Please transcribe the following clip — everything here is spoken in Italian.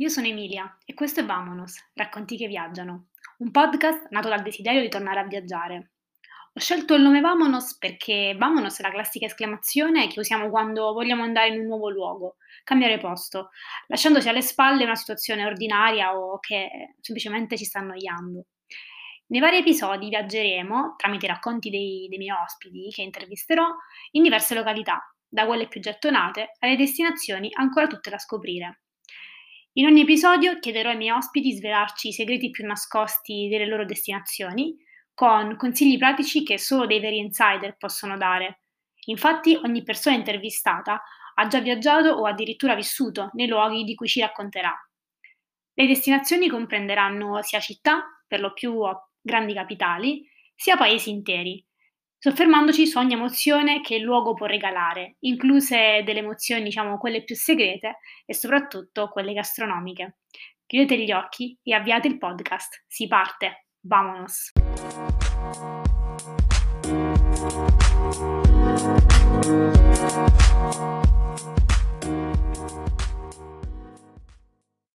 Io sono Emilia e questo è Vamonos, racconti che viaggiano, un podcast nato dal desiderio di tornare a viaggiare. Ho scelto il nome Vamonos perché Vamonos è la classica esclamazione che usiamo quando vogliamo andare in un nuovo luogo, cambiare posto, lasciandoci alle spalle una situazione ordinaria o che semplicemente ci sta annoiando. Nei vari episodi viaggeremo, tramite i racconti dei miei ospiti che intervisterò, in diverse località, da quelle più gettonate alle destinazioni ancora tutte da scoprire. In ogni episodio chiederò ai miei ospiti di svelarci i segreti più nascosti delle loro destinazioni, con consigli pratici che solo dei veri insider possono dare. Infatti ogni persona intervistata ha già viaggiato o addirittura vissuto nei luoghi di cui ci racconterà. Le destinazioni comprenderanno sia città, per lo più grandi capitali, sia paesi interi, soffermandoci su ogni emozione che il luogo può regalare, incluse delle emozioni, quelle più segrete e soprattutto quelle gastronomiche. Chiudete gli occhi e avviate il podcast. Si parte! Vamonos!